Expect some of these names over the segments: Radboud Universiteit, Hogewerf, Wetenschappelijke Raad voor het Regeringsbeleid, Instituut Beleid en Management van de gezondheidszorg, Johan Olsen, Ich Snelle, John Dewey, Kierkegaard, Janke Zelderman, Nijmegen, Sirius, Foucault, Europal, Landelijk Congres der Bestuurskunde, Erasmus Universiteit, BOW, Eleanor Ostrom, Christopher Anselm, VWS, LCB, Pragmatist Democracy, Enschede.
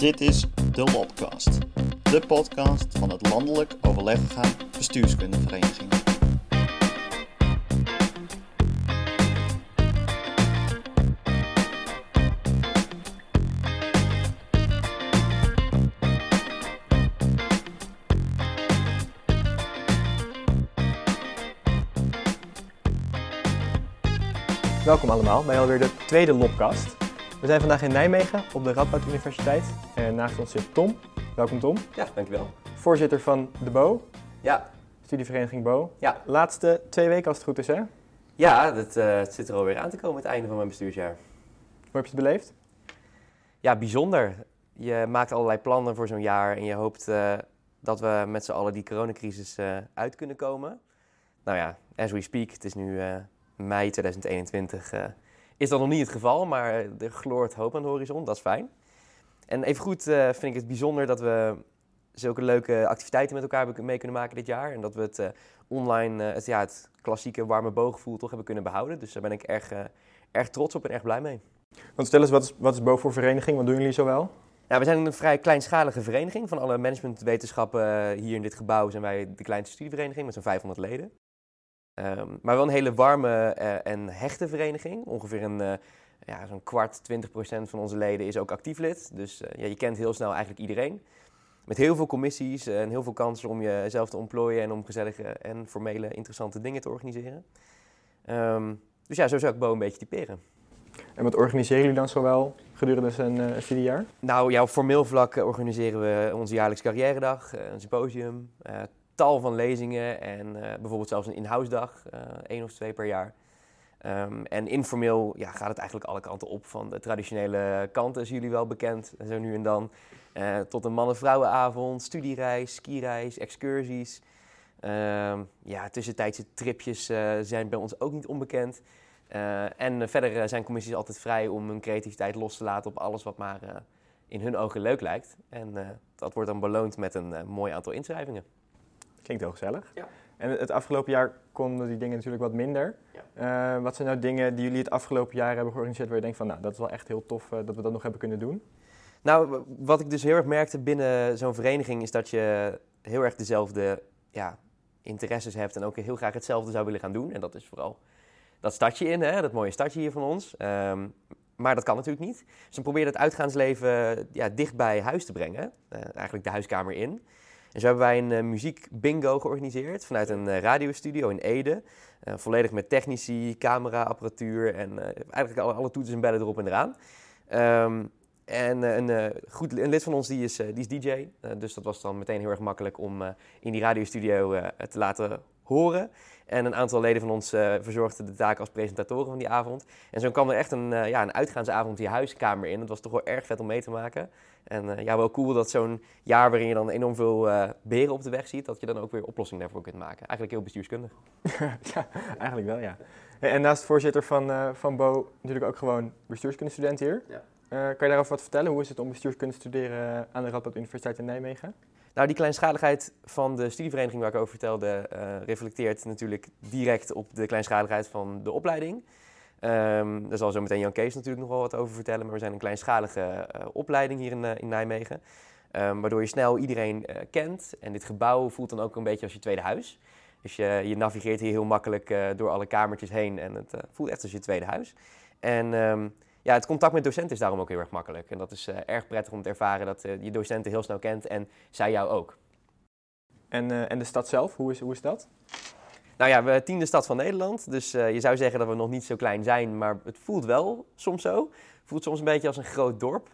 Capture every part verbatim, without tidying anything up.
Dit is de Lobcast, de podcast van het Landelijk Overlegorgaan Bestuurskundevereniging. Welkom allemaal bij alweer de tweede Lobcast. We zijn vandaag in Nijmegen op de Radboud Universiteit en naast ons zit Tom. Welkom Tom. Ja, dankjewel. Voorzitter van de B O W. Ja. Studievereniging B O W. Ja. Laatste twee weken als het goed is hè? Ja, dat, uh, het zit er alweer aan te komen, het einde van mijn bestuursjaar. Hoe heb je het beleefd? Ja, bijzonder. Je maakt allerlei plannen voor zo'n jaar en je hoopt uh, dat we met z'n allen die coronacrisis uh, uit kunnen komen. Nou ja, as we speak, het is nu... Uh, mei tweeduizend eenentwintig uh, is dat nog niet het geval, maar er gloort hoop aan de horizon, dat is fijn. En evengoed uh, vind ik het bijzonder dat we zulke leuke activiteiten met elkaar mee kunnen maken dit jaar. En dat we het uh, online, uh, het, ja, het klassieke warme booggevoel toch hebben kunnen behouden. Dus daar ben ik erg, uh, erg trots op en erg blij mee. Want stel eens, wat is, wat is B O W voor vereniging? Wat doen jullie zo wel? Nou, we zijn een vrij kleinschalige vereniging. Van alle managementwetenschappen uh, hier in dit gebouw zijn wij de kleinste studievereniging met zo'n vijfhonderd leden. Um, maar wel een hele warme uh, en hechte vereniging. Ongeveer een, uh, ja, zo'n kwart, twintig procent van onze leden is ook actief lid. Dus uh, ja, je kent heel snel eigenlijk iedereen. Met heel veel commissies en heel veel kansen om jezelf te ontplooien... en om gezellige en formele interessante dingen te organiseren. Um, dus ja, zo zou ik B O W een beetje typeren. En wat organiseren jullie dan zowel gedurende een uh, studiejaar? Nou ja, op formeel vlak organiseren we onze jaarlijks carrièredag, een symposium... Uh, tal van lezingen en uh, bijvoorbeeld zelfs een in-house dag, uh, één of twee per jaar. Um, en informeel ja, gaat het eigenlijk alle kanten op. Van de traditionele kanten is jullie wel bekend, zo nu en dan. Uh, tot een mannen-vrouwenavond, studiereis, skireis, excursies. Um, ja, tussentijdse tripjes uh, zijn bij ons ook niet onbekend. Uh, en verder zijn commissies altijd vrij om hun creativiteit los te laten op alles wat maar uh, in hun ogen leuk lijkt. En uh, dat wordt dan beloond met een uh, mooi aantal inschrijvingen. Klinkt heel gezellig. Ja. En het afgelopen jaar konden die dingen natuurlijk wat minder. Ja. Uh, wat zijn nou dingen die jullie het afgelopen jaar hebben georganiseerd waar je denkt van, nou, dat is wel echt heel tof uh, dat we dat nog hebben kunnen doen? Nou, wat ik dus heel erg merkte binnen zo'n vereniging is dat je heel erg dezelfde ja, interesses hebt en ook heel graag hetzelfde zou willen gaan doen. En dat is vooral dat stadje in, hè? Dat mooie stadje hier van ons. Um, maar dat kan natuurlijk niet. Dus dan probeer je het uitgaansleven ja, dicht bij huis te brengen. Uh, eigenlijk de huiskamer in. En zo hebben wij een uh, muziekbingo georganiseerd vanuit een uh, radiostudio in Ede. Uh, volledig met technici, cameraapparatuur en uh, eigenlijk alle, alle toetsen en bellen erop en eraan. Um, en uh, een, uh, goed, een lid van ons die is, uh, die is D J, uh, dus dat was dan meteen heel erg makkelijk om uh, in die radiostudio uh, te laten horen. En een aantal leden van ons uh, verzorgden de taak als presentatoren van die avond. En zo kwam er echt een, uh, ja, een uitgaansavond die huiskamer in. Dat was toch wel erg vet om mee te maken. En uh, ja, wel cool dat zo'n jaar waarin je dan enorm veel uh, beren op de weg ziet... dat je dan ook weer oplossingen daarvoor kunt maken. Eigenlijk heel bestuurskundig. Ja, eigenlijk wel, ja. En naast voorzitter van, uh, van B O W natuurlijk ook gewoon bestuurskundestudent hier. Ja. Uh, kan je daarover wat vertellen? Hoe is het om bestuurskunde te studeren aan de Radboud Universiteit in Nijmegen? Nou, die kleinschaligheid van de studievereniging waar ik over vertelde... Uh, reflecteert natuurlijk direct op de kleinschaligheid van de opleiding. Um, daar zal zo meteen Jan Kees natuurlijk nog wel wat over vertellen... maar we zijn een kleinschalige uh, opleiding hier in, uh, in Nijmegen... Um, waardoor je snel iedereen uh, kent. En dit gebouw voelt dan ook een beetje als je tweede huis. Dus je, je navigeert hier heel makkelijk uh, door alle kamertjes heen... en het uh, voelt echt als je tweede huis. En... Um, Ja, het contact met docenten is daarom ook heel erg makkelijk. En dat is uh, erg prettig om te ervaren dat uh, je docenten heel snel kent en zij jou ook. En, uh, en de stad zelf, hoe is, hoe is dat? Nou ja, we zijn tiende stad van Nederland. Dus uh, je zou zeggen dat we nog niet zo klein zijn, maar het voelt wel soms zo. Het voelt soms een beetje als een groot dorp.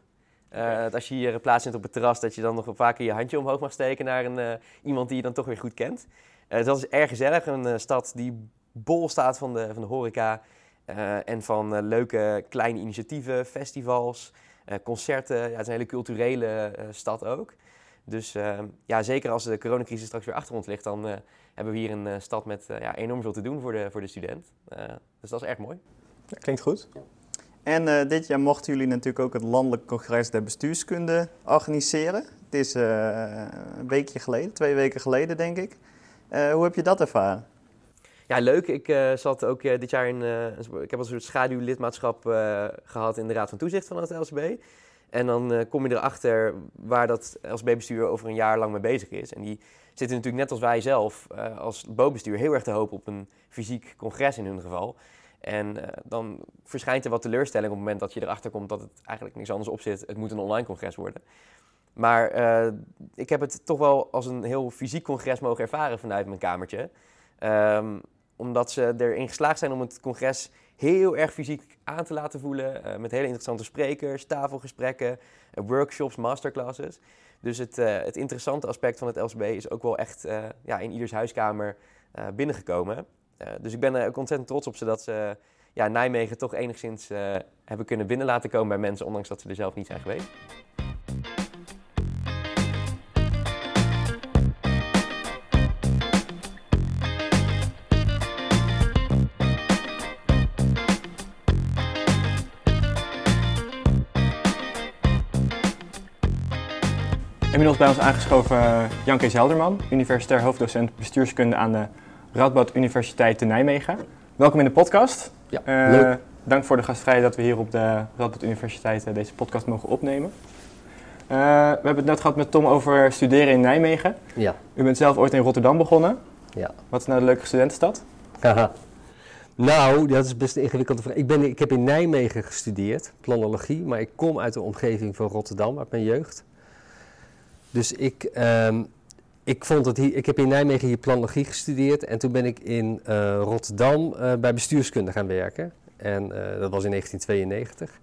Uh, dat als je hier plaatsvindt op het terras, dat je dan nog vaker je handje omhoog mag steken naar een, uh, iemand die je dan toch weer goed kent. Uh, dat is erg gezellig. Een uh, stad die bol staat van de, van de horeca. Uh, en van uh, leuke kleine initiatieven, festivals, uh, concerten. Ja, het is een hele culturele uh, stad ook. Dus uh, ja, zeker als de coronacrisis straks weer achter ons ligt... dan uh, hebben we hier een uh, stad met uh, ja, enorm veel te doen voor de, voor de student. Uh, dus dat is erg mooi. Ja, klinkt goed. En uh, dit jaar mochten jullie natuurlijk ook het Landelijk Congres der Bestuurskunde organiseren. Het is uh, een weekje geleden, twee weken geleden denk ik. Uh, hoe heb je dat ervaren? Ja, leuk. Ik uh, zat ook uh, dit jaar in... Uh, ik heb een soort schaduwlidmaatschap uh, gehad in de Raad van Toezicht van het L C B. En dan uh, kom je erachter waar dat L C B-bestuur over een jaar lang mee bezig is. En die zitten natuurlijk net als wij zelf uh, als B O W-bestuur heel erg te hopen op een fysiek congres in hun geval. En uh, dan verschijnt er wat teleurstelling op het moment dat je erachter komt dat het eigenlijk niks anders op zit. Het moet een online congres worden. Maar uh, ik heb het toch wel als een heel fysiek congres mogen ervaren vanuit mijn kamertje. Um, omdat ze erin geslaagd zijn om het congres heel erg fysiek aan te laten voelen. Uh, met hele interessante sprekers, tafelgesprekken, uh, workshops, masterclasses. Dus het, uh, het interessante aspect van het L C B is ook wel echt uh, ja, in ieders huiskamer uh, binnengekomen. Uh, dus ik ben er ook ontzettend trots op ze dat ze uh, ja, Nijmegen toch enigszins uh, hebben kunnen binnen laten komen bij mensen, ondanks dat ze er zelf niet zijn geweest. Inmiddels bij ons aangeschoven Janke Zelderman, universitair hoofddocent bestuurskunde aan de Radboud Universiteit te Nijmegen. Welkom in de podcast. Ja, leuk. Uh, dank voor de gastvrijheid dat we hier op de Radboud Universiteit uh, deze podcast mogen opnemen. Uh, we hebben het net gehad met Tom over studeren in Nijmegen. Ja. U bent zelf ooit in Rotterdam begonnen. Ja. Wat is nou de leuke studentenstad? Haha. Nou, dat is best een ingewikkelde vraag. Ik, ben, ik heb in Nijmegen gestudeerd, planologie, maar ik kom uit de omgeving van Rotterdam, uit mijn jeugd. Dus ik, um, ik, vond het hier, ik heb in Nijmegen hier planologie gestudeerd en toen ben ik in uh, Rotterdam uh, bij bestuurskunde gaan werken. En uh, dat was in negentien tweeënnegentig.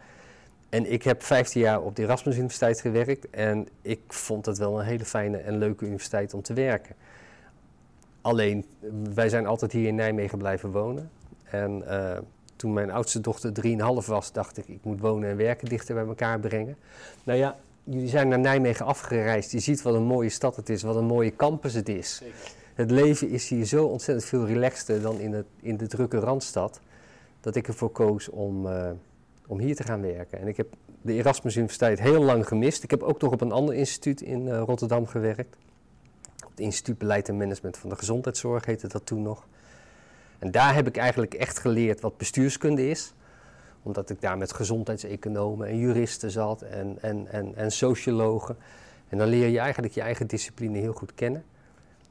En ik heb vijftien jaar op de Erasmus Universiteit gewerkt en ik vond het wel een hele fijne en leuke universiteit om te werken. Alleen, wij zijn altijd hier in Nijmegen blijven wonen. En uh, toen mijn oudste dochter drieënhalf was, dacht ik, ik moet wonen en werken dichter bij elkaar brengen. Nou ja. Jullie zijn naar Nijmegen afgereisd. Je ziet wat een mooie stad het is, wat een mooie campus het is. Zeker. Het leven is hier zo ontzettend veel relaxter dan in, het, in de drukke Randstad, dat ik ervoor koos om, uh, om hier te gaan werken. En ik heb de Erasmus Universiteit heel lang gemist. Ik heb ook nog op een ander instituut in uh, Rotterdam gewerkt. Het Instituut Beleid en Management van de gezondheidszorg heette dat toen nog. En daar heb ik eigenlijk echt geleerd wat bestuurskunde is. Omdat ik daar met gezondheidseconomen en juristen zat en, en, en, en sociologen. En dan leer je eigenlijk je eigen discipline heel goed kennen.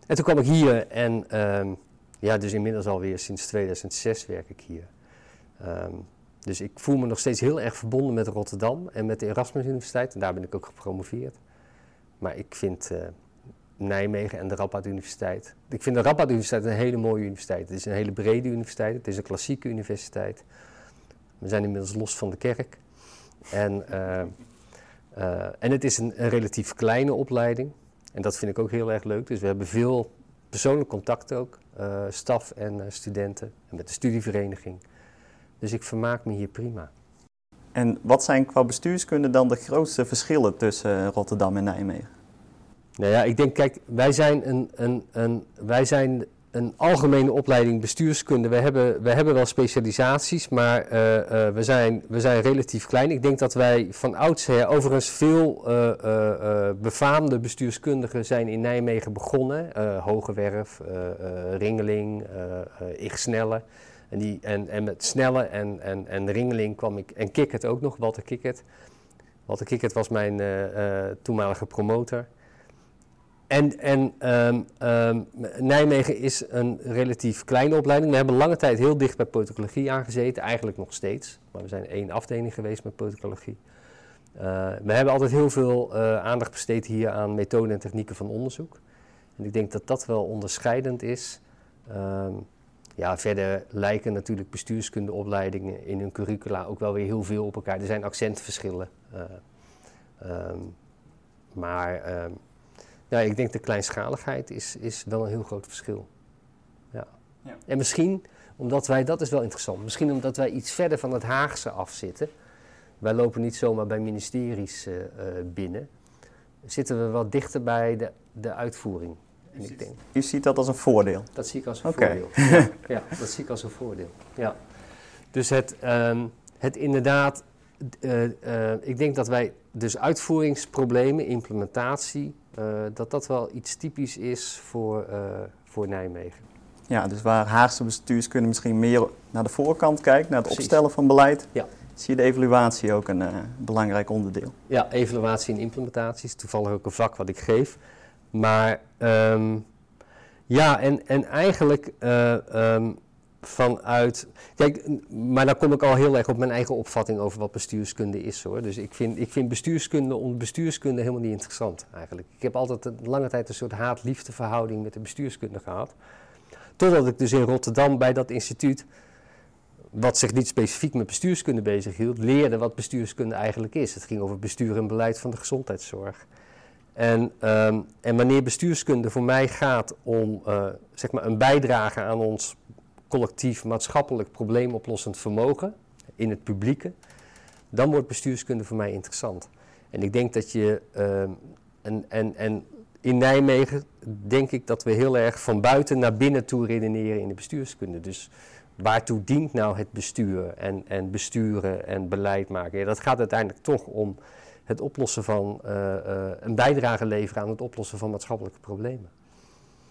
En toen kwam ik hier en um, ja, dus inmiddels alweer sinds tweeduizend zes werk ik hier. Um, dus ik voel me nog steeds heel erg verbonden met Rotterdam en met de Erasmus Universiteit. En daar ben ik ook gepromoveerd. Maar ik vind uh, Nijmegen en de Radboud Universiteit... Ik vind de Radboud Universiteit een hele mooie universiteit. Het is een hele brede universiteit. Het is een klassieke universiteit. We zijn inmiddels los van de kerk. En, uh, uh, en het is een, een relatief kleine opleiding. En dat vind ik ook heel erg leuk. Dus we hebben veel persoonlijk contact ook. Uh, staf en uh, studenten. En met de studievereniging. Dus ik vermaak me hier prima. En wat zijn qua bestuurskunde dan de grootste verschillen tussen Rotterdam en Nijmegen? Nou ja, ik denk, kijk, wij zijn een... een, een wij zijn Een algemene opleiding bestuurskunde. We hebben, we hebben wel specialisaties, maar uh, uh, we, zijn, we zijn relatief klein. Ik denk dat wij van oudsher, overigens veel uh, uh, befaamde bestuurskundigen zijn in Nijmegen begonnen. Uh, Hogewerf, uh, uh, Ringeling, uh, uh, Ich Snelle. En, die, en, en met Snelle en, en, en Ringeling kwam ik, en Kickert ook nog, Walter Kickert. Walter Kickert was mijn uh, uh, toenmalige promotor. En, en um, um, Nijmegen is een relatief kleine opleiding. We hebben lange tijd heel dicht bij politicologie aangezeten. Eigenlijk nog steeds. Maar we zijn één afdeling geweest met politicologie. Uh, we hebben altijd heel veel uh, aandacht besteed hier aan methoden en technieken van onderzoek. En ik denk dat dat wel onderscheidend is. Um, ja, verder lijken natuurlijk bestuurskundeopleidingen in hun curricula ook wel weer heel veel op elkaar. Er zijn accentverschillen. Uh, um, maar... Um, Ja, ik denk de kleinschaligheid is, is wel een heel groot verschil. Ja. Ja. En misschien, omdat wij, dat is wel interessant, misschien omdat wij iets verder van het Haagse afzitten. Wij lopen niet zomaar bij ministeries uh, binnen. Zitten we wat dichter bij de, de uitvoering. En u, ik ziet, denk, u ziet dat als een voordeel? Dat zie ik als een okay. voordeel. Ja, ja, dat zie ik als een voordeel. Ja. Dus het, um, het inderdaad, uh, uh, ik denk dat wij dus uitvoeringsproblemen, implementatie... Uh, dat dat wel iets typisch is voor, uh, voor Nijmegen. Ja, dus waar Haagse bestuurskunde misschien meer naar de voorkant kijkt, naar het Precies. opstellen van beleid, ja. zie je de evaluatie ook een uh, belangrijk onderdeel. Ja, evaluatie en implementatie is toevallig ook een vak wat ik geef. Maar um, ja, en, en eigenlijk uh, um, vanuit... Kijk, maar dan kom ik al heel erg op mijn eigen opvatting over wat bestuurskunde is, hoor. Dus ik vind, ik vind bestuurskunde onder bestuurskunde helemaal niet interessant eigenlijk. Ik heb altijd een lange tijd een soort haat-liefde verhouding met de bestuurskunde gehad. Totdat ik dus in Rotterdam bij dat instituut, wat zich niet specifiek met bestuurskunde bezighield, leerde wat bestuurskunde eigenlijk is. Het ging over bestuur en beleid van de gezondheidszorg. En, um, en wanneer bestuurskunde voor mij gaat om uh, zeg maar een bijdrage aan ons collectief maatschappelijk probleemoplossend vermogen in het publieke, dan wordt bestuurskunde voor mij interessant. En ik denk dat je, um, en, en, en in Nijmegen denk ik dat we heel erg van buiten naar binnen toe redeneren in de bestuurskunde. Dus waartoe dient nou het bestuur en, en besturen en beleid maken? Ja, dat gaat uiteindelijk toch om het oplossen van, uh, uh, een bijdrage leveren aan het oplossen van maatschappelijke problemen.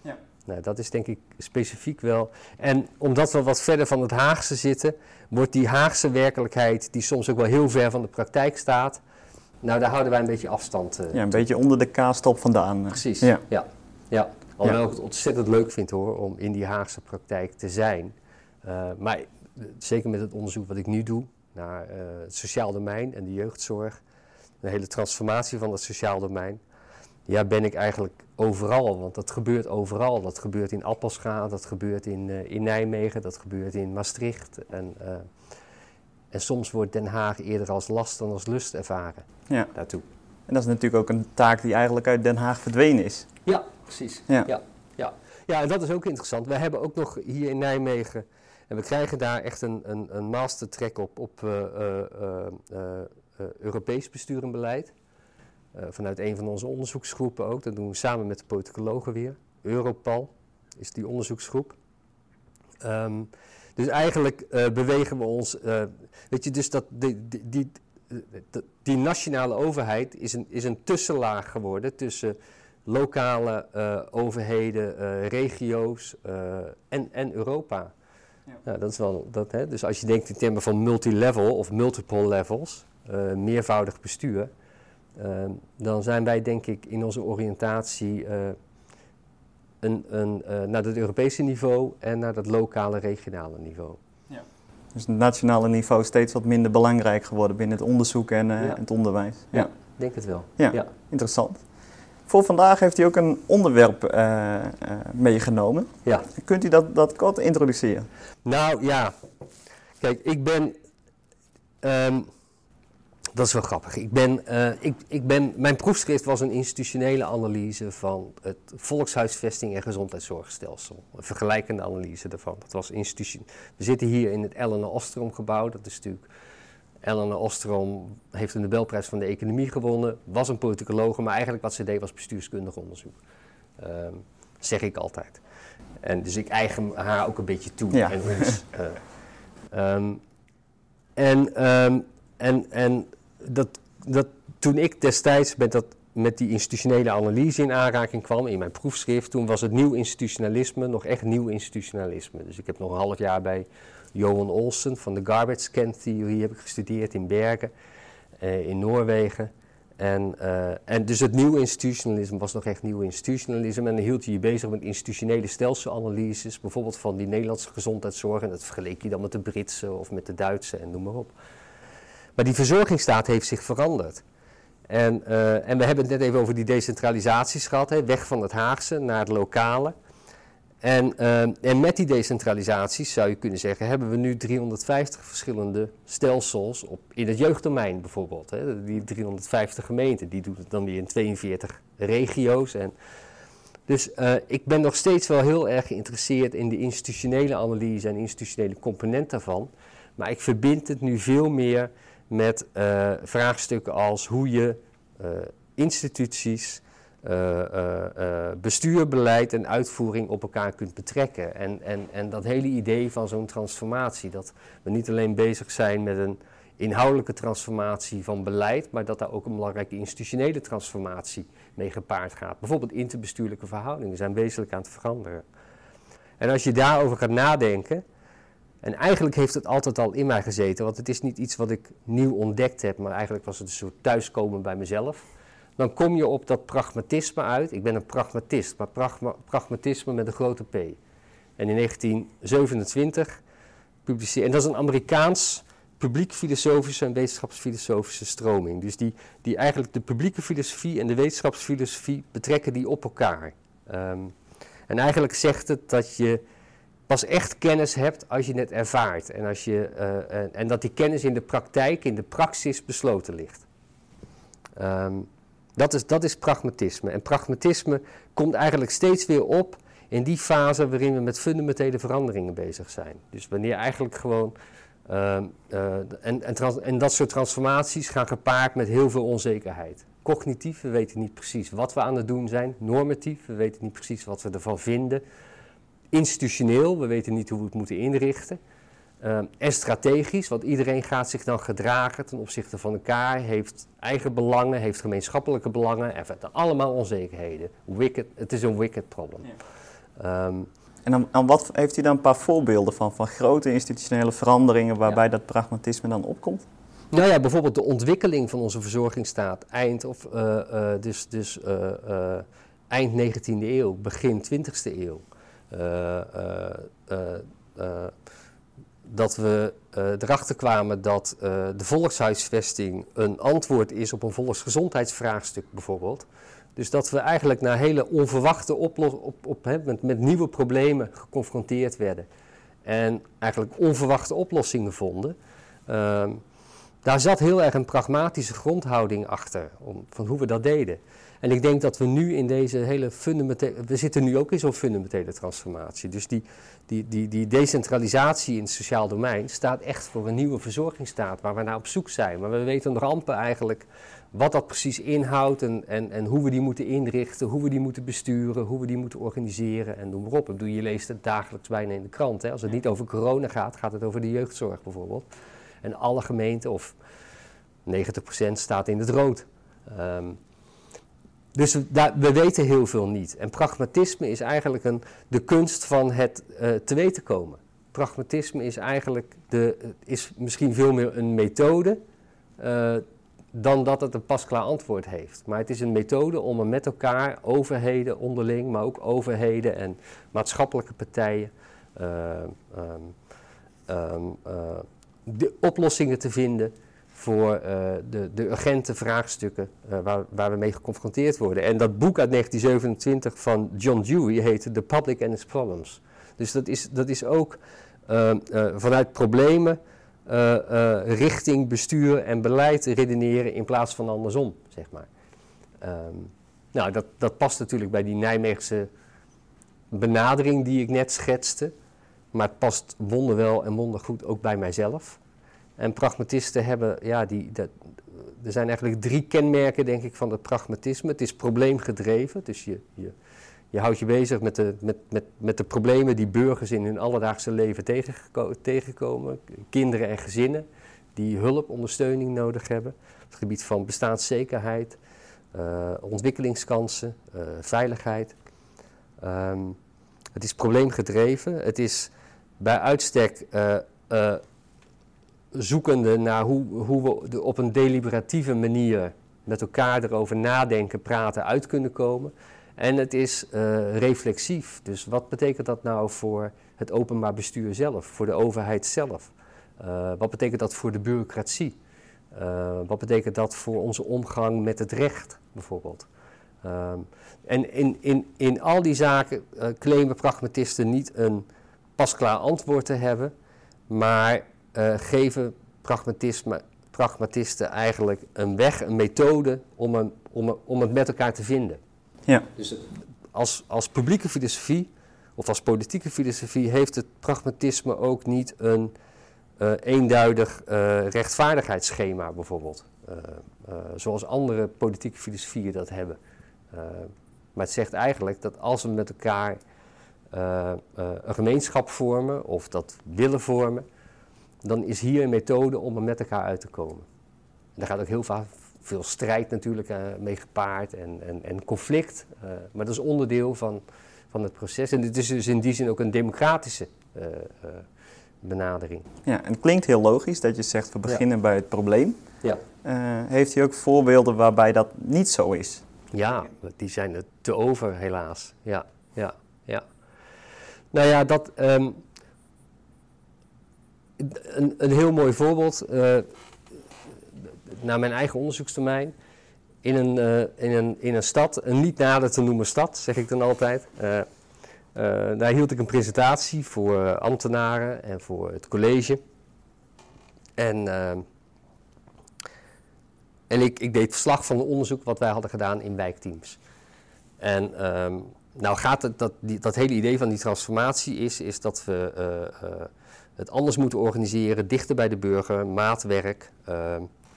Ja. Nou, dat is denk ik specifiek wel. En omdat we wat verder van het Haagse zitten, wordt die Haagse werkelijkheid, die soms ook wel heel ver van de praktijk staat, nou, daar houden wij een beetje afstand. Uh, ja, een beetje onder de kaastop vandaan. Precies, ja. ja. ja. Alhoewel ja. ik het ontzettend leuk vind, hoor, om in die Haagse praktijk te zijn. Uh, maar zeker met het onderzoek wat ik nu doe naar uh, het sociaal domein en de jeugdzorg, de hele transformatie van dat sociaal domein, ja, ben ik eigenlijk overal, want dat gebeurt overal. Dat gebeurt in Appelschade, dat gebeurt in, uh, in Nijmegen, dat gebeurt in Maastricht. En, uh, en soms wordt Den Haag eerder als last dan als lust ervaren ja. daartoe. En dat is natuurlijk ook een taak die eigenlijk uit Den Haag verdwenen is. Ja, precies. Ja, ja, ja. ja en dat is ook interessant. We hebben ook nog hier in Nijmegen... En we krijgen daar echt een, een, een mastertrack op, op uh, uh, uh, uh, Europees bestuur en beleid. Uh, vanuit een van onze onderzoeksgroepen ook. Dat doen we samen met de politicologen weer. Europal is die onderzoeksgroep. Um, dus eigenlijk uh, bewegen we ons... Uh, weet je, dus dat die, die, die, die nationale overheid is een, is een tussenlaag geworden tussen... lokale uh, overheden, uh, regio's uh, en, en Europa. Ja. Nou, dat is wel, dat, hè? Dus als je denkt in termen van multilevel of multiple levels, uh, meervoudig bestuur, uh, dan zijn wij denk ik in onze oriëntatie uh, een, een, uh, naar het Europese niveau en naar dat lokale, regionale niveau. Ja. Dus het nationale niveau steeds wat minder belangrijk geworden binnen het onderzoek en uh, ja. het onderwijs. Ja, ik ja, denk het wel. Ja, ja. Interessant. Voor vandaag heeft u ook een onderwerp uh, uh, meegenomen. Ja. Kunt u dat, dat kort introduceren? Nou ja, kijk, ik ben... Um, dat is wel grappig. Ik ben, uh, ik, ik ben, mijn proefschrift was een institutionele analyse van het volkshuisvesting en gezondheidszorgstelsel. Een vergelijkende analyse daarvan. Dat was institution... We zitten hier in het Eleanor Ostrom gebouw. Dat is natuurlijk... Eleanor Ostrom heeft de Nobelprijs van de economie gewonnen, was een politicologe, maar eigenlijk wat ze deed was bestuurskundig onderzoek. Um, zeg ik altijd. En dus ik eigen haar ook een beetje toe. Ja. En, dus, uh, um, en, um, en, en dat, dat, toen ik destijds met, dat, met die institutionele analyse in aanraking kwam, in mijn proefschrift, toen was het nieuw institutionalisme nog echt nieuw institutionalisme. Dus ik heb nog een half jaar bij... Johan Olsen van de garbage can theorie heb ik gestudeerd in Bergen, eh, in Noorwegen. En, uh, en dus het nieuw institutionalisme was nog echt nieuw institutionalisme. En dan hield je je bezig met institutionele stelselanalyses, bijvoorbeeld van die Nederlandse gezondheidszorg. En dat vergeleek je dan met de Britse of met de Duitse en noem maar op. Maar die verzorgingsstaat heeft zich veranderd. En, uh, en we hebben het net even over die decentralisaties gehad, hè, weg van het Haagse naar het lokale. En, uh, en met die decentralisaties, zou je kunnen zeggen, hebben we nu driehonderdvijftig verschillende stelsels op, in het jeugddomein bijvoorbeeld. Hè. Die driehonderdvijftig gemeenten, die doen het dan weer in tweeënveertig regio's. En dus uh, ik ben nog steeds wel heel erg geïnteresseerd in de institutionele analyse en institutionele component daarvan. Maar ik verbind het nu veel meer met uh, vraagstukken als hoe je uh, instituties... Uh, uh, uh, bestuur, beleid en uitvoering op elkaar kunt betrekken. En, en, en dat hele idee van zo'n transformatie, dat we niet alleen bezig zijn met een inhoudelijke transformatie van beleid, maar dat daar ook een belangrijke institutionele transformatie mee gepaard gaat. Bijvoorbeeld interbestuurlijke verhoudingen zijn wezenlijk aan het veranderen. En als je daarover gaat nadenken, En eigenlijk heeft het altijd al in mij gezeten, want het is niet iets wat ik nieuw ontdekt heb, maar eigenlijk was het een soort thuiskomen bij mezelf. Dan kom je op dat pragmatisme uit. Ik ben een pragmatist, maar pragma- pragmatisme met een grote P. En in negentien zevenentwintig publiceerde, en dat is een Amerikaans publiek-filosofische en wetenschapsfilosofische stroming. Dus die, die eigenlijk de publieke filosofie en de wetenschapsfilosofie betrekken die op elkaar. Um, en eigenlijk zegt het dat je pas echt kennis hebt als je het ervaart. En, als je, uh, en, en dat die kennis in de praktijk, in de praxis besloten ligt. Um, dat, is, dat is pragmatisme. En pragmatisme komt eigenlijk steeds weer op in die fase waarin we met fundamentele veranderingen bezig zijn. Dus wanneer eigenlijk gewoon... Uh, uh, en, en, trans- en dat soort transformaties gaan gepaard met heel veel onzekerheid. Cognitief, we weten niet precies wat we aan het doen zijn. Normatief, we weten niet precies wat we ervan vinden. Institutioneel, we weten niet hoe we het moeten inrichten. Uh, en strategisch, want iedereen gaat zich dan gedragen ten opzichte van elkaar. Heeft eigen belangen, heeft gemeenschappelijke belangen. En allemaal onzekerheden. Wicked, het is een wicked problem. Ja. Um, En dan, aan wat heeft u dan een paar voorbeelden van, van grote institutionele veranderingen waarbij ja. dat pragmatisme dan opkomt? Nou ja, bijvoorbeeld de ontwikkeling van onze verzorgingsstaat eind, of, uh, uh, dus, dus, uh, uh, eind negentiende eeuw, begin twintigste eeuw. Uh, uh, uh, uh, dat we uh, erachter kwamen dat uh, de volkshuisvesting een antwoord is op een volksgezondheidsvraagstuk bijvoorbeeld. Dus dat we eigenlijk naar hele onverwachte oplossingen, op, op, met, met nieuwe problemen geconfronteerd werden. En eigenlijk onverwachte oplossingen vonden. Uh, daar zat heel erg een pragmatische grondhouding achter, om, van hoe we dat deden. En ik denk dat we nu in deze hele fundamentele... We zitten nu ook in zo'n fundamentele transformatie. Dus die, die, die, die decentralisatie in het sociaal domein staat echt voor een nieuwe verzorgingsstaat waar we naar op zoek zijn. Maar we weten nog amper eigenlijk wat dat precies inhoudt en, en, en hoe we die moeten inrichten, hoe we die moeten besturen, hoe we die moeten organiseren en noem maar op. Ik bedoel, je leest het dagelijks bijna in de krant. Hè? Als het niet over corona gaat, gaat het over de jeugdzorg bijvoorbeeld. En alle gemeenten, of negentig procent, staat in het rood. Um, Dus we, we weten heel veel niet. En pragmatisme is eigenlijk een, de kunst van het uh, te weten komen. Pragmatisme is eigenlijk de, is misschien veel meer een methode uh, dan dat het een pasklaar antwoord heeft. Maar het is een methode om er met elkaar, overheden onderling, maar ook overheden en maatschappelijke partijen, Uh, um, um, uh, de oplossingen te vinden voor uh, de, de urgente vraagstukken uh, waar, waar we mee geconfronteerd worden. En dat boek uit negentien zevenentwintig van John Dewey heette The Public and its Problems. Dus dat is, dat is ook uh, uh, vanuit problemen uh, uh, richting bestuur en beleid redeneren in plaats van andersom, zeg maar. Um, nou, dat, dat past natuurlijk bij die Nijmeegse benadering die ik net schetste. Maar het past wonderwel en wondergoed ook bij mijzelf. En pragmatisten hebben, ja, die, dat, er zijn eigenlijk drie kenmerken, denk ik, van het pragmatisme. Het is probleemgedreven, dus je, je, je houdt je bezig met de, met, met, met de problemen die burgers in hun alledaagse leven tegenko- tegenkomen. Kinderen en gezinnen die hulp, ondersteuning nodig hebben. Op het gebied van bestaanszekerheid, uh, ontwikkelingskansen, uh, veiligheid. Um, het is probleemgedreven, het is bij uitstek... Uh, uh, zoekende naar hoe, hoe we op een deliberatieve manier met elkaar erover nadenken, praten, uit kunnen komen. En het is uh, reflexief. Dus wat betekent dat nou voor het openbaar bestuur zelf, voor de overheid zelf? Uh, wat betekent dat voor de bureaucratie? Uh, wat betekent dat voor onze omgang met het recht, bijvoorbeeld? Uh, en in, in, in al die zaken uh, claimen pragmatisten niet een pasklaar antwoord te hebben, maar... Uh, geven pragmatisten eigenlijk een weg, een methode om, een, om, een, om het met elkaar te vinden. Ja. Dus het, als, als publieke filosofie of als politieke filosofie heeft het pragmatisme ook niet een uh, eenduidig uh, rechtvaardigheidsschema bijvoorbeeld. Uh, uh, zoals andere politieke filosofieën dat hebben. Uh, maar het zegt eigenlijk dat als we met elkaar uh, uh, een gemeenschap vormen of dat willen vormen, dan is hier een methode om er met elkaar uit te komen. En daar gaat ook heel vaak veel strijd natuurlijk uh, mee gepaard en, en, en conflict. Uh, maar dat is onderdeel van, van het proces. En het is dus in die zin ook een democratische uh, uh, benadering. Ja, en het klinkt heel logisch dat je zegt we beginnen ja. bij het probleem. Ja. Uh, heeft u ook voorbeelden waarbij dat niet zo is? Ja, die zijn er te over helaas. Ja, ja, ja. Nou ja, dat... Um, een, een heel mooi voorbeeld... Uh, naar mijn eigen onderzoekstermijn... In een, uh, in, een, in een stad, een niet nader te noemen stad, zeg ik dan altijd. Uh, uh, daar hield ik een presentatie voor uh, ambtenaren en voor het college. En, uh, en ik, ik deed verslag van het onderzoek wat wij hadden gedaan in wijkteams. En uh, nou gaat het, dat, die, dat hele idee van die transformatie is, is dat we uh, uh, het anders moeten organiseren, dichter bij de burger, maatwerk... Uh,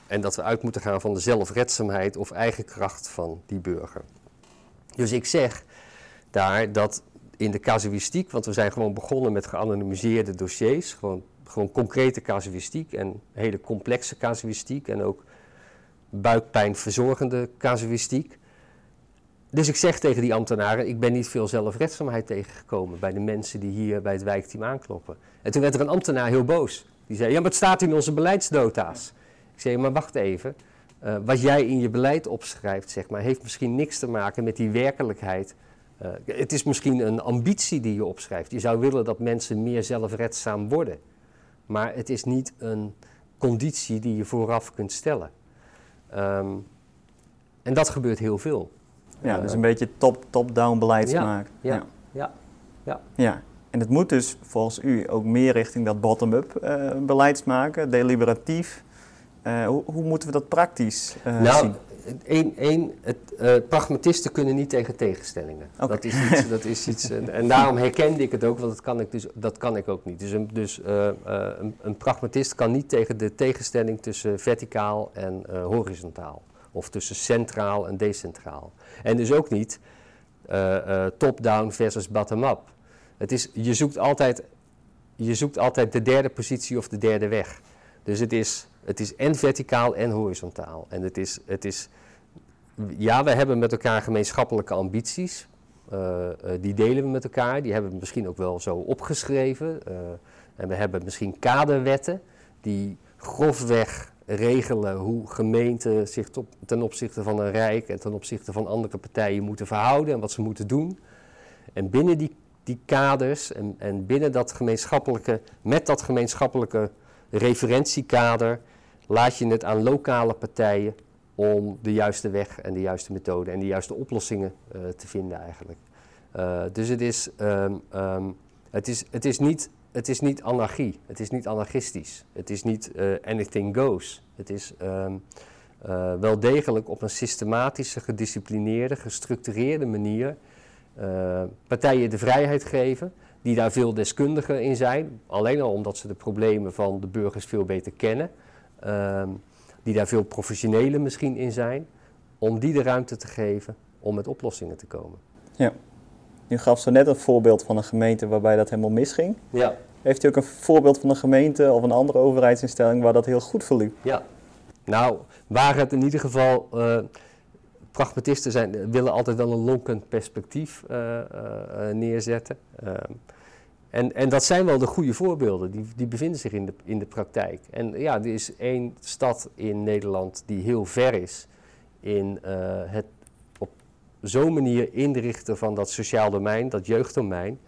En dat we uit moeten gaan van de zelfredzaamheid of eigen kracht van die burger. Dus ik zeg daar dat in de casuïstiek, want we zijn gewoon begonnen met geanonimiseerde dossiers, gewoon, gewoon concrete casuïstiek en hele complexe casuïstiek en ook buikpijnverzorgende casuïstiek. Dus ik zeg tegen die ambtenaren, ik ben niet veel zelfredzaamheid tegengekomen bij de mensen die hier bij het wijkteam aankloppen. En toen werd er een ambtenaar heel boos. Die zei, ja, maar het staat in onze beleidsnota's. Ik zei, maar wacht even, uh, wat jij in je beleid opschrijft, zeg maar, heeft misschien niks te maken met die werkelijkheid. Uh, het is misschien een ambitie die je opschrijft. Je zou willen dat mensen meer zelfredzaam worden. Maar het is niet een conditie die je vooraf kunt stellen. Um, en dat gebeurt heel veel. Ja, uh, dus een beetje top, top-down beleid ja, maken. Ja, ja. ja, ja. ja. En het moet dus volgens u ook meer richting dat bottom-up uh, beleid maken, deliberatief. Uh, hoe, hoe moeten we dat praktisch uh, nou, zien? Één, één, het, uh, pragmatisten kunnen niet tegen tegenstellingen. Okay. Dat is iets, dat is iets en, en daarom herkende ik het ook, want dat kan ik, dus, dat kan ik ook niet. Dus, een, dus uh, uh, een, een pragmatist kan niet tegen de tegenstelling tussen verticaal en uh, horizontaal. Of tussen centraal en decentraal. En dus ook niet uh, uh, top-down versus bottom-up. Het is, je zoekt altijd, je zoekt altijd de derde positie of de derde weg. Dus het is... Het is en verticaal en horizontaal. En het is, het is, ja, we hebben met elkaar gemeenschappelijke ambities. Uh, die delen we met elkaar. Die hebben we misschien ook wel zo opgeschreven. Uh, en we hebben misschien kaderwetten die grofweg regelen hoe gemeenten zich top, ten opzichte van een rijk en ten opzichte van andere partijen moeten verhouden en wat ze moeten doen. En binnen die, die kaders en, en binnen dat gemeenschappelijke, met dat gemeenschappelijke referentiekader laat je het aan lokale partijen om de juiste weg en de juiste methode en de juiste oplossingen uh, te vinden eigenlijk. Uh, dus het is, um, um, het, is, het, is niet, het is niet anarchie, het is niet anarchistisch, het is niet uh, anything goes. Het is um, uh, wel degelijk op een systematische, gedisciplineerde, gestructureerde manier uh, partijen de vrijheid geven... die daar veel deskundiger in zijn, alleen al omdat ze de problemen van de burgers veel beter kennen, um, die daar veel professionelen misschien in zijn, om die de ruimte te geven om met oplossingen te komen. Ja, u gaf zo net een voorbeeld van een gemeente waarbij dat helemaal misging. Ja. Heeft u ook een voorbeeld van een gemeente of een andere overheidsinstelling waar dat heel goed verliep? Ja, nou, waar het in ieder geval... Uh, Pragmatisten zijn, willen altijd wel een lonkend perspectief uh, uh, neerzetten. Uh, en, en dat zijn wel de goede voorbeelden, die, die bevinden zich in de, in de praktijk. En ja, er is één stad in Nederland die heel ver is in uh, het op zo'n manier inrichten van dat sociaal domein, dat jeugddomein,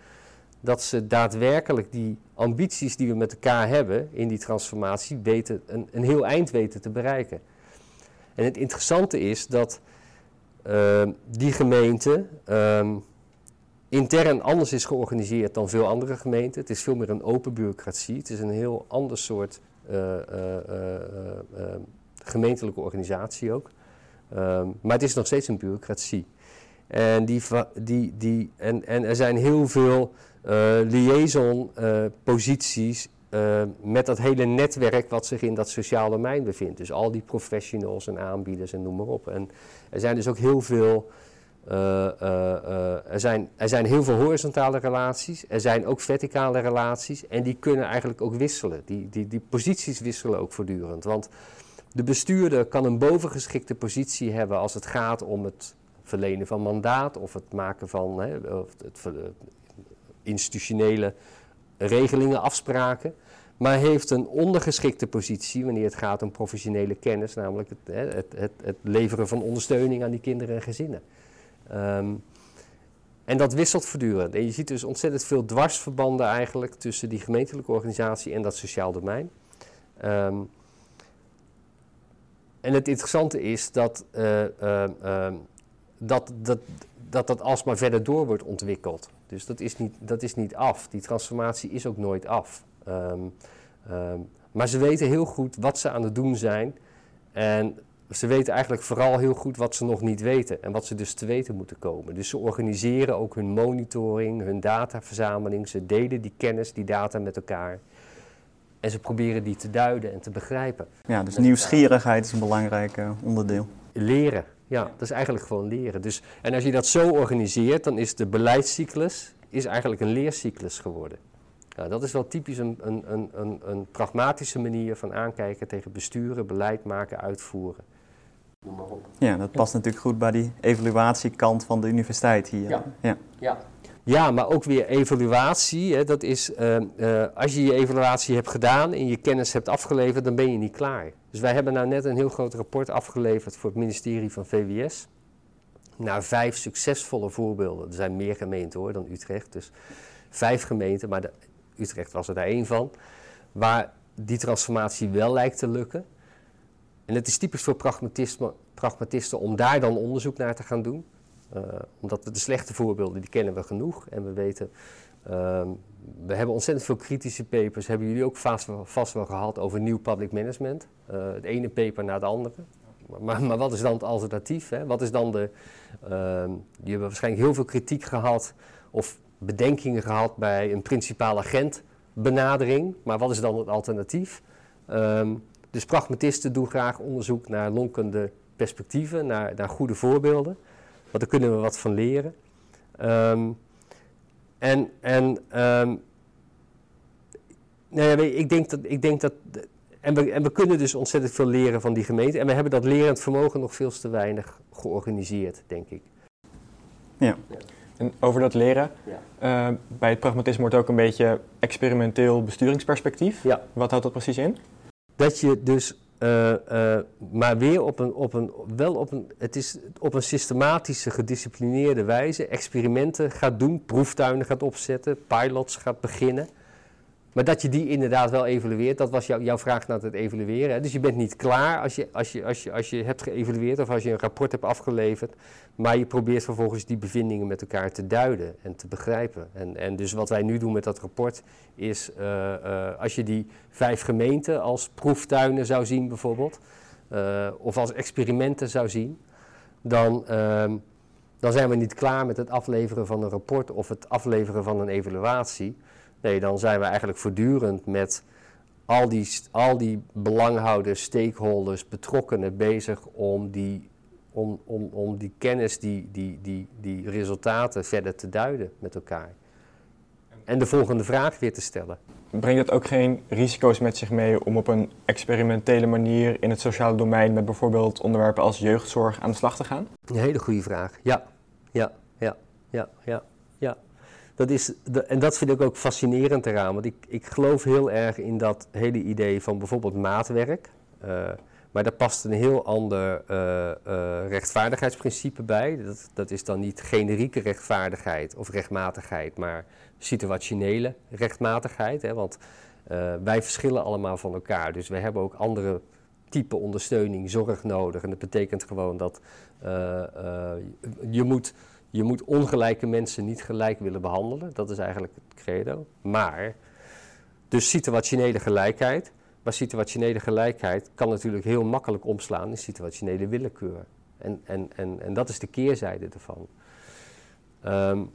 dat ze daadwerkelijk die ambities die we met elkaar hebben in die transformatie weten, een, een heel eind weten te bereiken. En het interessante is dat Uh, die gemeente uh, intern anders is georganiseerd dan veel andere gemeenten. Het is veel meer een open bureaucratie. Het is een heel ander soort uh, uh, uh, uh, gemeentelijke organisatie ook. Uh, maar het is nog steeds een bureaucratie. En, die, die, die, en, en er zijn heel veel uh, liaison-posities uh, uh, met dat hele netwerk wat zich in dat sociaal domein bevindt. Dus al die professionals en aanbieders en noem maar op. En, Er zijn dus ook heel veel, uh, uh, uh, er zijn, er zijn heel veel horizontale relaties, er zijn ook verticale relaties en die kunnen eigenlijk ook wisselen. Die, die, die posities wisselen ook voortdurend, want de bestuurder kan een bovengeschikte positie hebben als het gaat om het verlenen van mandaat of het maken van hè, of het, het, institutionele regelingen, afspraken. maar heeft een ondergeschikte positie wanneer het gaat om professionele kennis, namelijk het, het, het, het leveren van ondersteuning aan die kinderen en gezinnen. Um, en dat wisselt voortdurend. En je ziet dus ontzettend veel dwarsverbanden eigenlijk tussen die gemeentelijke organisatie en dat sociaal domein. Um, en het interessante is dat, uh, uh, uh, dat, dat, dat dat alsmaar verder door wordt ontwikkeld. Dus dat is niet, dat is niet af. Die transformatie is ook nooit af. Um, um, maar ze weten heel goed wat ze aan het doen zijn. En ze weten eigenlijk vooral heel goed wat ze nog niet weten. En wat ze dus te weten moeten komen. Dus ze organiseren ook hun monitoring, hun dataverzameling. Ze delen die kennis, die data met elkaar. En ze proberen die te duiden en te begrijpen. Ja, dus nieuwsgierigheid is een belangrijk uh, onderdeel. Leren. Ja, dat is eigenlijk gewoon leren. Dus, en als je dat zo organiseert, dan is de beleidscyclus is eigenlijk een leercyclus geworden. Nou, dat is wel typisch een, een, een, een pragmatische manier van aankijken tegen besturen, beleid maken, uitvoeren. Noem maar op. Ja, dat past ja. natuurlijk goed bij die evaluatiekant van de universiteit hier. Ja, ja. ja. ja maar ook weer evaluatie. Hè, dat is, uh, uh, als je je evaluatie hebt gedaan en je kennis hebt afgeleverd, dan ben je niet klaar. Dus wij hebben nou net een heel groot rapport afgeleverd voor het ministerie van V W S. Naar vijf succesvolle voorbeelden. Er zijn meer gemeenten hoor dan Utrecht, dus vijf gemeenten, maar de, Utrecht was er daar één van. Waar die transformatie wel lijkt te lukken. En het is typisch voor pragmatisten om daar dan onderzoek naar te gaan doen. Uh, omdat we de slechte voorbeelden, die kennen we genoeg. En we weten, uh, we hebben ontzettend veel kritische papers. Hebben jullie ook vast, vast wel gehad over nieuw public management. Uh, het ene paper na het andere. Maar, maar wat is dan het alternatief? Hè? Wat is dan de... Uh, jullie hebben waarschijnlijk heel veel kritiek gehad of bedenkingen gehad bij een principaal agent benadering. Maar wat is dan het alternatief? Um, dus pragmatisten doen graag onderzoek naar lonkende perspectieven, naar, naar goede voorbeelden. Want daar kunnen we wat van leren. Um, en en um, nou ja, ik denk dat... Ik denk dat en, we, en we kunnen dus ontzettend veel leren van die gemeente. En we hebben dat lerend vermogen nog veel te weinig georganiseerd, denk ik. Ja. ja. En over dat leren, ja. uh, bij het pragmatisme wordt ook een beetje experimenteel besturingsperspectief. Ja. Wat houdt dat precies in? Dat je dus, uh, uh, maar weer op een, op een, wel op een, het is op een systematische, gedisciplineerde wijze experimenten gaat doen, proeftuinen gaat opzetten, pilots gaat beginnen. Maar dat je die inderdaad wel evalueert, dat was jou, jouw vraag naar het evalueren. Hè? Dus je bent niet klaar als je, als, je, als, je, als je hebt geëvalueerd of als je een rapport hebt afgeleverd. Maar je probeert vervolgens die bevindingen met elkaar te duiden en te begrijpen. En, en dus wat wij nu doen met dat rapport is, uh, uh, als je die vijf gemeenten als proeftuinen zou zien bijvoorbeeld. Uh, of als experimenten zou zien, dan... Uh, Dan zijn we niet klaar met het afleveren van een rapport of het afleveren van een evaluatie. Nee, dan zijn we eigenlijk voortdurend met al die, al die belanghouders, stakeholders, betrokkenen bezig om die, om, om, om die kennis, die, die, die, die resultaten verder te duiden met elkaar. En de volgende vraag weer te stellen. Brengt dat ook geen risico's met zich mee om op een experimentele manier in het sociale domein met bijvoorbeeld onderwerpen als jeugdzorg aan de slag te gaan? Een hele goede vraag. Ja, ja, ja, ja, ja. ja. Dat is, en dat vind ik ook fascinerend eraan, want ik, ik geloof heel erg in dat hele idee van bijvoorbeeld maatwerk. Uh, maar daar past een heel ander uh, uh, rechtvaardigheidsprincipe bij. Dat, dat is dan niet generieke rechtvaardigheid of rechtmatigheid, maar situationele rechtmatigheid. Hè? Want uh, wij verschillen allemaal van elkaar. Dus we hebben ook andere type ondersteuning, zorg nodig. En dat betekent gewoon dat uh, uh, je, moet, je moet ongelijke mensen niet gelijk willen behandelen. Dat is eigenlijk het credo. Maar, dus situationele gelijkheid. Maar situationele gelijkheid kan natuurlijk heel makkelijk omslaan in situationele willekeur. En, en, en, en dat is de keerzijde ervan. Um,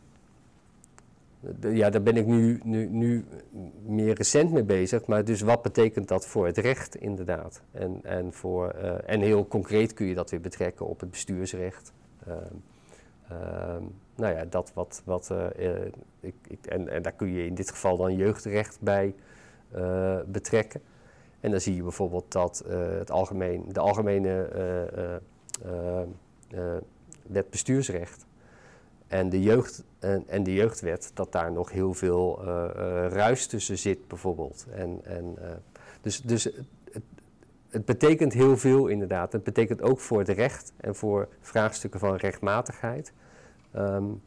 de, ja, daar ben ik nu, nu, nu meer recent mee bezig. Maar dus wat betekent dat voor het recht inderdaad? En, en, voor, uh, en heel concreet kun je dat weer betrekken op het bestuursrecht. Um, um, nou ja, dat wat... wat uh, ik, ik, en, en daar kun je in dit geval dan jeugdrecht bij uh, betrekken. En dan zie je bijvoorbeeld dat uh, het algemeen, de algemene uh, uh, uh, uh, wet bestuursrecht En de, jeugd, en, en de jeugdwet, dat daar nog heel veel uh, uh, ruis tussen zit bijvoorbeeld. En, en, uh, dus dus het, het, het betekent heel veel inderdaad. Het betekent ook voor het recht en voor vraagstukken van rechtmatigheid. Um,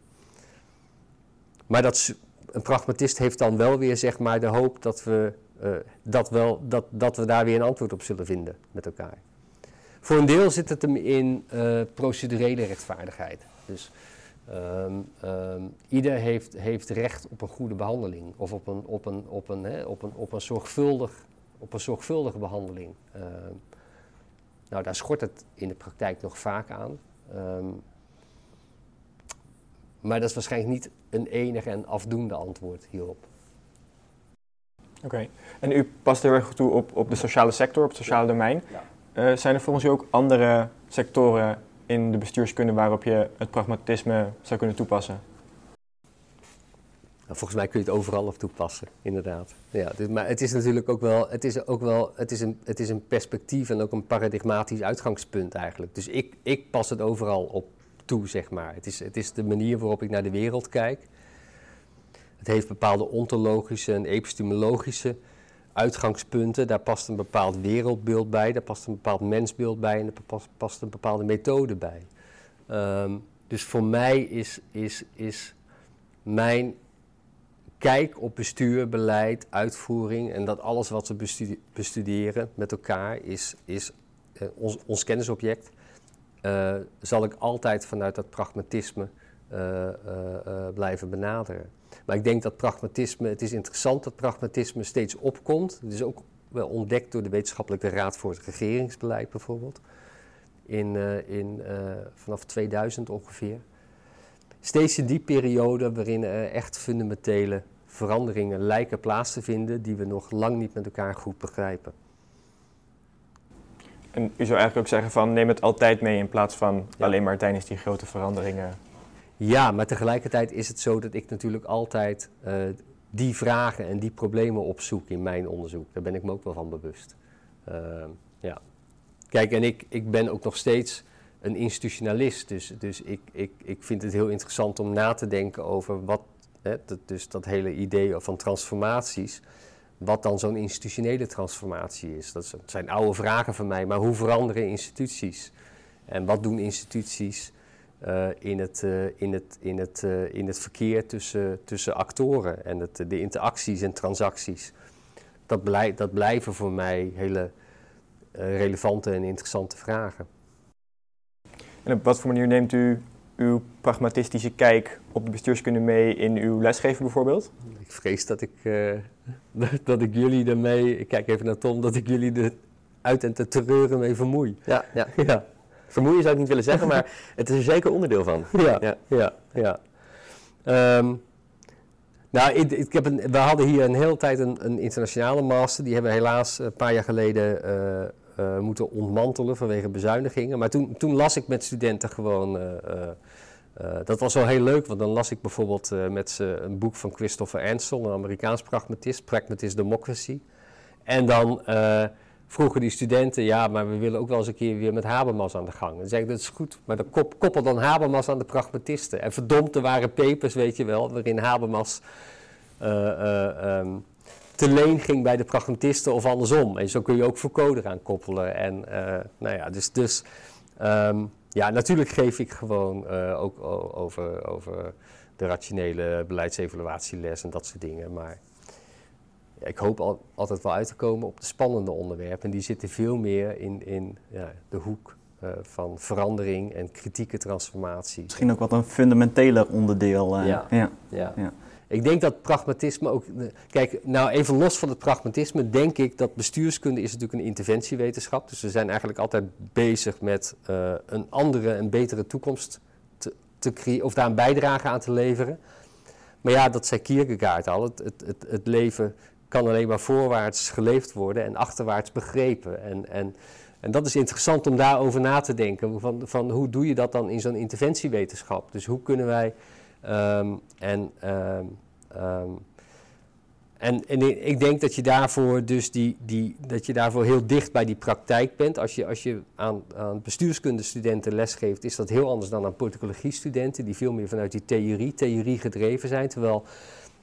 maar dat, een pragmatist heeft dan wel weer zeg maar, de hoop dat we, uh, dat, wel, dat, dat we daar weer een antwoord op zullen vinden met elkaar. Voor een deel zit het hem in uh, procedurele rechtvaardigheid. Dus... Um, um, ieder heeft, heeft recht op een goede behandeling of op een, op een, op een, hè, op een, op een, zorgvuldig, op een zorgvuldige behandeling. Um, nou, daar schort het in de praktijk nog vaak aan. Um, maar dat is waarschijnlijk niet een enig en afdoende antwoord hierop. Oké, okay. En u past heel erg toe op, op de sociale sector, op het sociale domein. Ja. Uh, zijn er volgens u ook andere sectoren in de bestuurskunde waarop je het pragmatisme zou kunnen toepassen? Nou, volgens mij kun je het overal op toepassen, inderdaad. Ja, dit, maar het is natuurlijk ook wel, het is ook wel, het is een, het is een perspectief en ook een paradigmatisch uitgangspunt eigenlijk. Dus ik, ik pas het overal op toe, zeg maar. Het is, het is de manier waarop ik naar de wereld kijk. Het heeft bepaalde ontologische en epistemologische uitgangspunten, daar past een bepaald wereldbeeld bij, daar past een bepaald mensbeeld bij en daar past een bepaalde methode bij. Um, dus voor mij is, is, is mijn kijk op bestuur, beleid, uitvoering en dat alles wat we bestu- bestuderen met elkaar is, is uh, ons, ons kennisobject, uh, zal ik altijd vanuit dat pragmatisme uh, uh, uh, blijven benaderen. Maar ik denk dat pragmatisme, het is interessant dat pragmatisme steeds opkomt. Het is ook wel ontdekt door de Wetenschappelijke Raad voor het Regeringsbeleid bijvoorbeeld. In, uh, in, uh, vanaf tweeduizend ongeveer. Steeds in die periode waarin uh, echt fundamentele veranderingen lijken plaats te vinden die we nog lang niet met elkaar goed begrijpen. En u zou eigenlijk ook zeggen van neem het altijd mee in plaats van ja. alleen maar tijdens die grote veranderingen. Ja, maar tegelijkertijd is het zo dat ik natuurlijk altijd uh, die vragen en die problemen opzoek in mijn onderzoek. Daar ben ik me ook wel van bewust. Uh, ja. Kijk, en ik, ik ben ook nog steeds een institutionalist. Dus, dus ik, ik, ik vind het heel interessant om na te denken over wat, hè, dat, dus dat hele idee van transformaties, wat dan zo'n institutionele transformatie is. Dat zijn oude vragen van mij, maar hoe veranderen instituties? En wat doen instituties Uh, in, het, uh, in, het, in, het, uh, in het verkeer tussen, tussen actoren en het, de interacties en transacties. Dat, blij, dat blijven voor mij hele uh, relevante en interessante vragen. En op wat voor manier neemt u uw pragmatistische kijk op de bestuurskunde mee in uw lesgeven bijvoorbeeld? Ik vrees dat ik, uh, dat ik jullie daarmee, ik kijk even naar Tom, dat ik jullie er uit en te treuren mee vermoei. Ja, ja, ja. Vermoeien zou ik niet willen zeggen, maar het is er zeker onderdeel van. Ja, ja, ja. ja. Um, nou, ik, ik heb een, we hadden hier een hele tijd een, een internationale master. Die hebben we helaas een paar jaar geleden uh, uh, moeten ontmantelen vanwege bezuinigingen. Maar toen, toen las ik met studenten gewoon... Uh, uh, uh, dat was wel heel leuk, want dan las ik bijvoorbeeld uh, met ze een boek van Christopher Anselm, een Amerikaans pragmatist, Pragmatist Democracy. En dan... Uh, vroegen die studenten, ja, maar we willen ook wel eens een keer weer met Habermas aan de gang. Dan zeg ik, dat is goed, maar dan kop, koppel dan Habermas aan de pragmatisten. En verdomd, er waren papers, weet je wel, waarin Habermas uh, uh, um, te leen ging bij de pragmatisten of andersom. En zo kun je ook Foucault eraan koppelen. En uh, nou ja, dus, dus um, ja, natuurlijk geef ik gewoon uh, ook o- over, over de rationele beleidsevaluatieles en dat soort dingen, maar... Ik hoop al, altijd wel uit te komen op de spannende onderwerpen. Die zitten veel meer in, in ja, de hoek uh, van verandering en kritieke transformatie. Misschien ook wat een fundamenteler onderdeel. Uh, ja, ja. Ja. ja, ik denk dat pragmatisme ook... Kijk, nou even los van het pragmatisme denk ik dat bestuurskunde is natuurlijk een interventiewetenschap. Dus we zijn eigenlijk altijd bezig met uh, een andere en betere toekomst te, te creëren of daar een bijdrage aan te leveren. Maar ja, dat zei Kierkegaard al, het, het, het, het leven... kan alleen maar voorwaarts geleefd worden en achterwaarts begrepen. En, en, en dat is interessant om daarover na te denken. Van, van hoe doe je dat dan in zo'n interventiewetenschap? Dus hoe kunnen wij... Um, en um, um, En, en ik denk dat je daarvoor dus die, die, dat je daarvoor heel dicht bij die praktijk bent. Als je, als je aan, aan bestuurskundestudenten lesgeeft, is dat heel anders dan aan politicologie-studenten, die veel meer vanuit die theorie, theorie gedreven zijn. Terwijl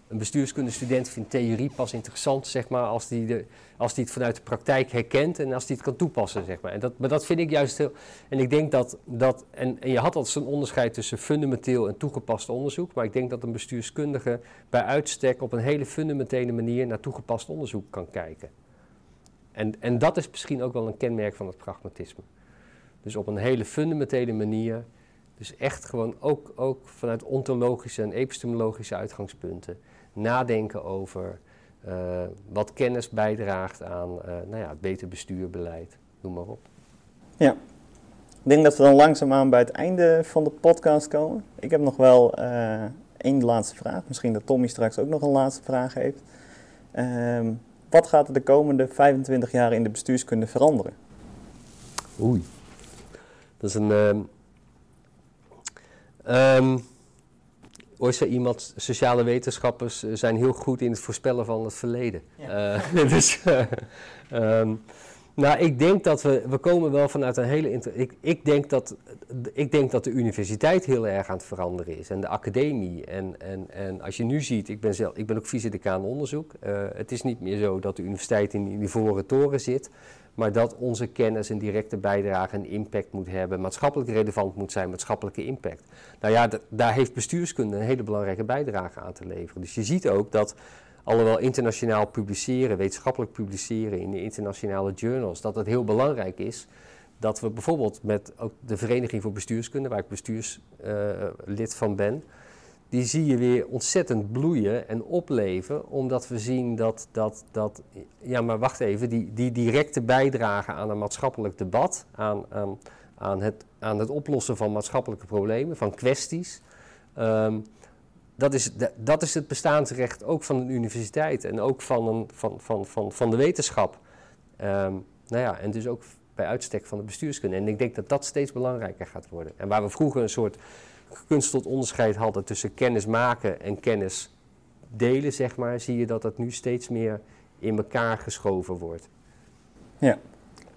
een bestuurskundestudent vindt theorie pas interessant, zeg maar, als die, de, als die het vanuit de praktijk herkent en als die het kan toepassen, zeg maar. En dat, maar dat vind ik juist heel... En ik denk dat... dat en, en je had altijd zo'n onderscheid tussen fundamenteel en toegepast onderzoek, maar ik denk dat een bestuurskundige bij uitstek op een hele fundamentele manier naar toegepast onderzoek kan kijken. En, en dat is misschien ook wel een kenmerk van het pragmatisme. Dus op een hele fundamentele manier, dus echt gewoon ook, ook vanuit ontologische en epistemologische uitgangspunten, nadenken over uh, wat kennis bijdraagt aan uh, nou ja, het beter bestuurbeleid, noem maar op. Ja, ik denk dat we dan langzaamaan bij het einde van de podcast komen. Ik heb nog wel uh, één laatste vraag. Misschien dat Tommy straks ook nog een laatste vraag heeft. Uh, wat gaat er de komende vijfentwintig jaar in de bestuurskunde veranderen? Oei, dat is een... Um, um, Ooit zei iemand, sociale wetenschappers zijn heel goed in het voorspellen van het verleden. Ja. Uh, dus, uh, um, nou, ik denk dat we, we komen wel vanuit een hele... Inter- ik, ik, denk dat, ik denk dat de universiteit heel erg aan het veranderen is en de academie. En, en, en als je nu ziet, ik ben, zelf, ik ben ook vice-decaan onderzoek. Uh, het is niet meer zo dat de universiteit in die ivoren toren zit, maar dat onze kennis een directe bijdrage en impact moet hebben, maatschappelijk relevant moet zijn, maatschappelijke impact. Nou ja, d- daar heeft bestuurskunde een hele belangrijke bijdrage aan te leveren. Dus je ziet ook dat, alhoewel internationaal publiceren, wetenschappelijk publiceren in de internationale journals, dat het heel belangrijk is dat we bijvoorbeeld met ook de Vereniging voor Bestuurskunde, waar ik bestuurslid van ben, die zie je weer ontzettend bloeien en opleven, omdat we zien dat, dat, dat ja maar wacht even, die, die directe bijdrage aan een maatschappelijk debat, aan, aan, aan, het, aan het oplossen van maatschappelijke problemen, van kwesties, um, dat, is, dat, dat is het bestaansrecht ook van een universiteit en ook van, een, van, van, van, van de wetenschap. Um, nou ja, en dus ook bij uitstek van de bestuurskunde. En ik denk dat dat steeds belangrijker gaat worden. En waar we vroeger een soort kunst tot onderscheid hadden tussen kennis maken en kennis delen, zeg maar, zie je dat dat nu steeds meer in elkaar geschoven wordt. Ja,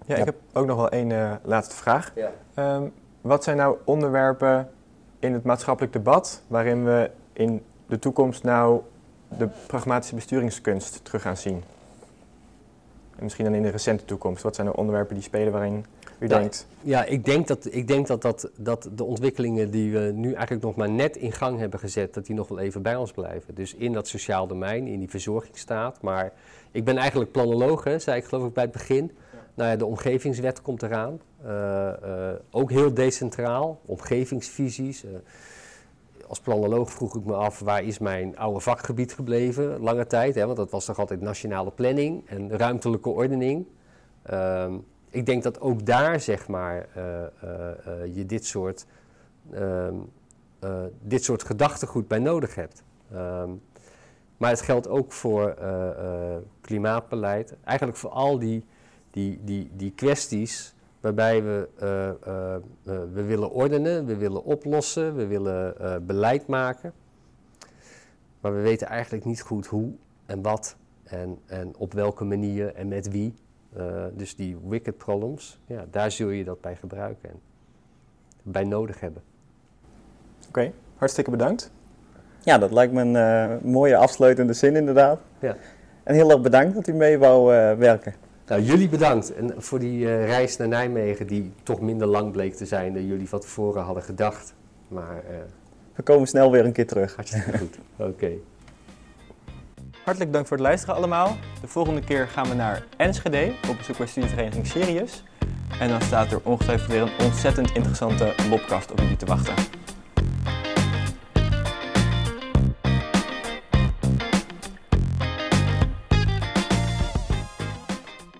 ja ik ja. heb ook nog wel één uh, laatste vraag. Ja. Um, wat zijn nou onderwerpen in het maatschappelijk debat waarin we in de toekomst nou de pragmatische besturingskunst terug gaan zien? En misschien dan in de recente toekomst. Wat zijn de onderwerpen die spelen waarin u ja, denkt? Ja, ik denk, dat, ik denk dat, dat, dat de ontwikkelingen die we nu eigenlijk nog maar net in gang hebben gezet, dat die nog wel even bij ons blijven. Dus in dat sociaal domein, in die verzorgingsstaat. Maar ik ben eigenlijk planoloog, hè, zei ik geloof ik bij het begin. Ja. Nou ja, de omgevingswet komt eraan. Uh, uh, ook heel decentraal. Omgevingsvisies. Uh, Als planoloog vroeg ik me af, waar is mijn oude vakgebied gebleven, lange tijd. Hè? Want dat was toch altijd nationale planning en ruimtelijke ordening. Um, ik denk dat ook daar, zeg maar, uh, uh, uh, je dit soort, um, uh, dit soort gedachtegoed bij nodig hebt. Um, maar het geldt ook voor uh, uh, klimaatbeleid. Eigenlijk voor al die, die, die, die kwesties waarbij we, uh, uh, uh, we willen ordenen, we willen oplossen, we willen uh, beleid maken. Maar we weten eigenlijk niet goed hoe en wat en, en op welke manier en met wie. Uh, dus die wicked problems, ja, daar zul je dat bij gebruiken en bij nodig hebben. Oké, okay, hartstikke bedankt. Ja, dat lijkt me een uh, mooie afsluitende zin inderdaad. Ja. En heel erg bedankt dat u mee wou uh, werken. Nou, jullie bedankt en voor die uh, reis naar Nijmegen die toch minder lang bleek te zijn dan jullie van tevoren hadden gedacht. Maar uh... we komen snel weer een keer terug. Hartstikke goed. Oké. Okay. Hartelijk dank voor het luisteren allemaal. De volgende keer gaan we naar Enschede op bezoek bij studievereniging Sirius. En dan staat er ongetwijfeld weer een ontzettend interessante Lobcast op jullie te wachten.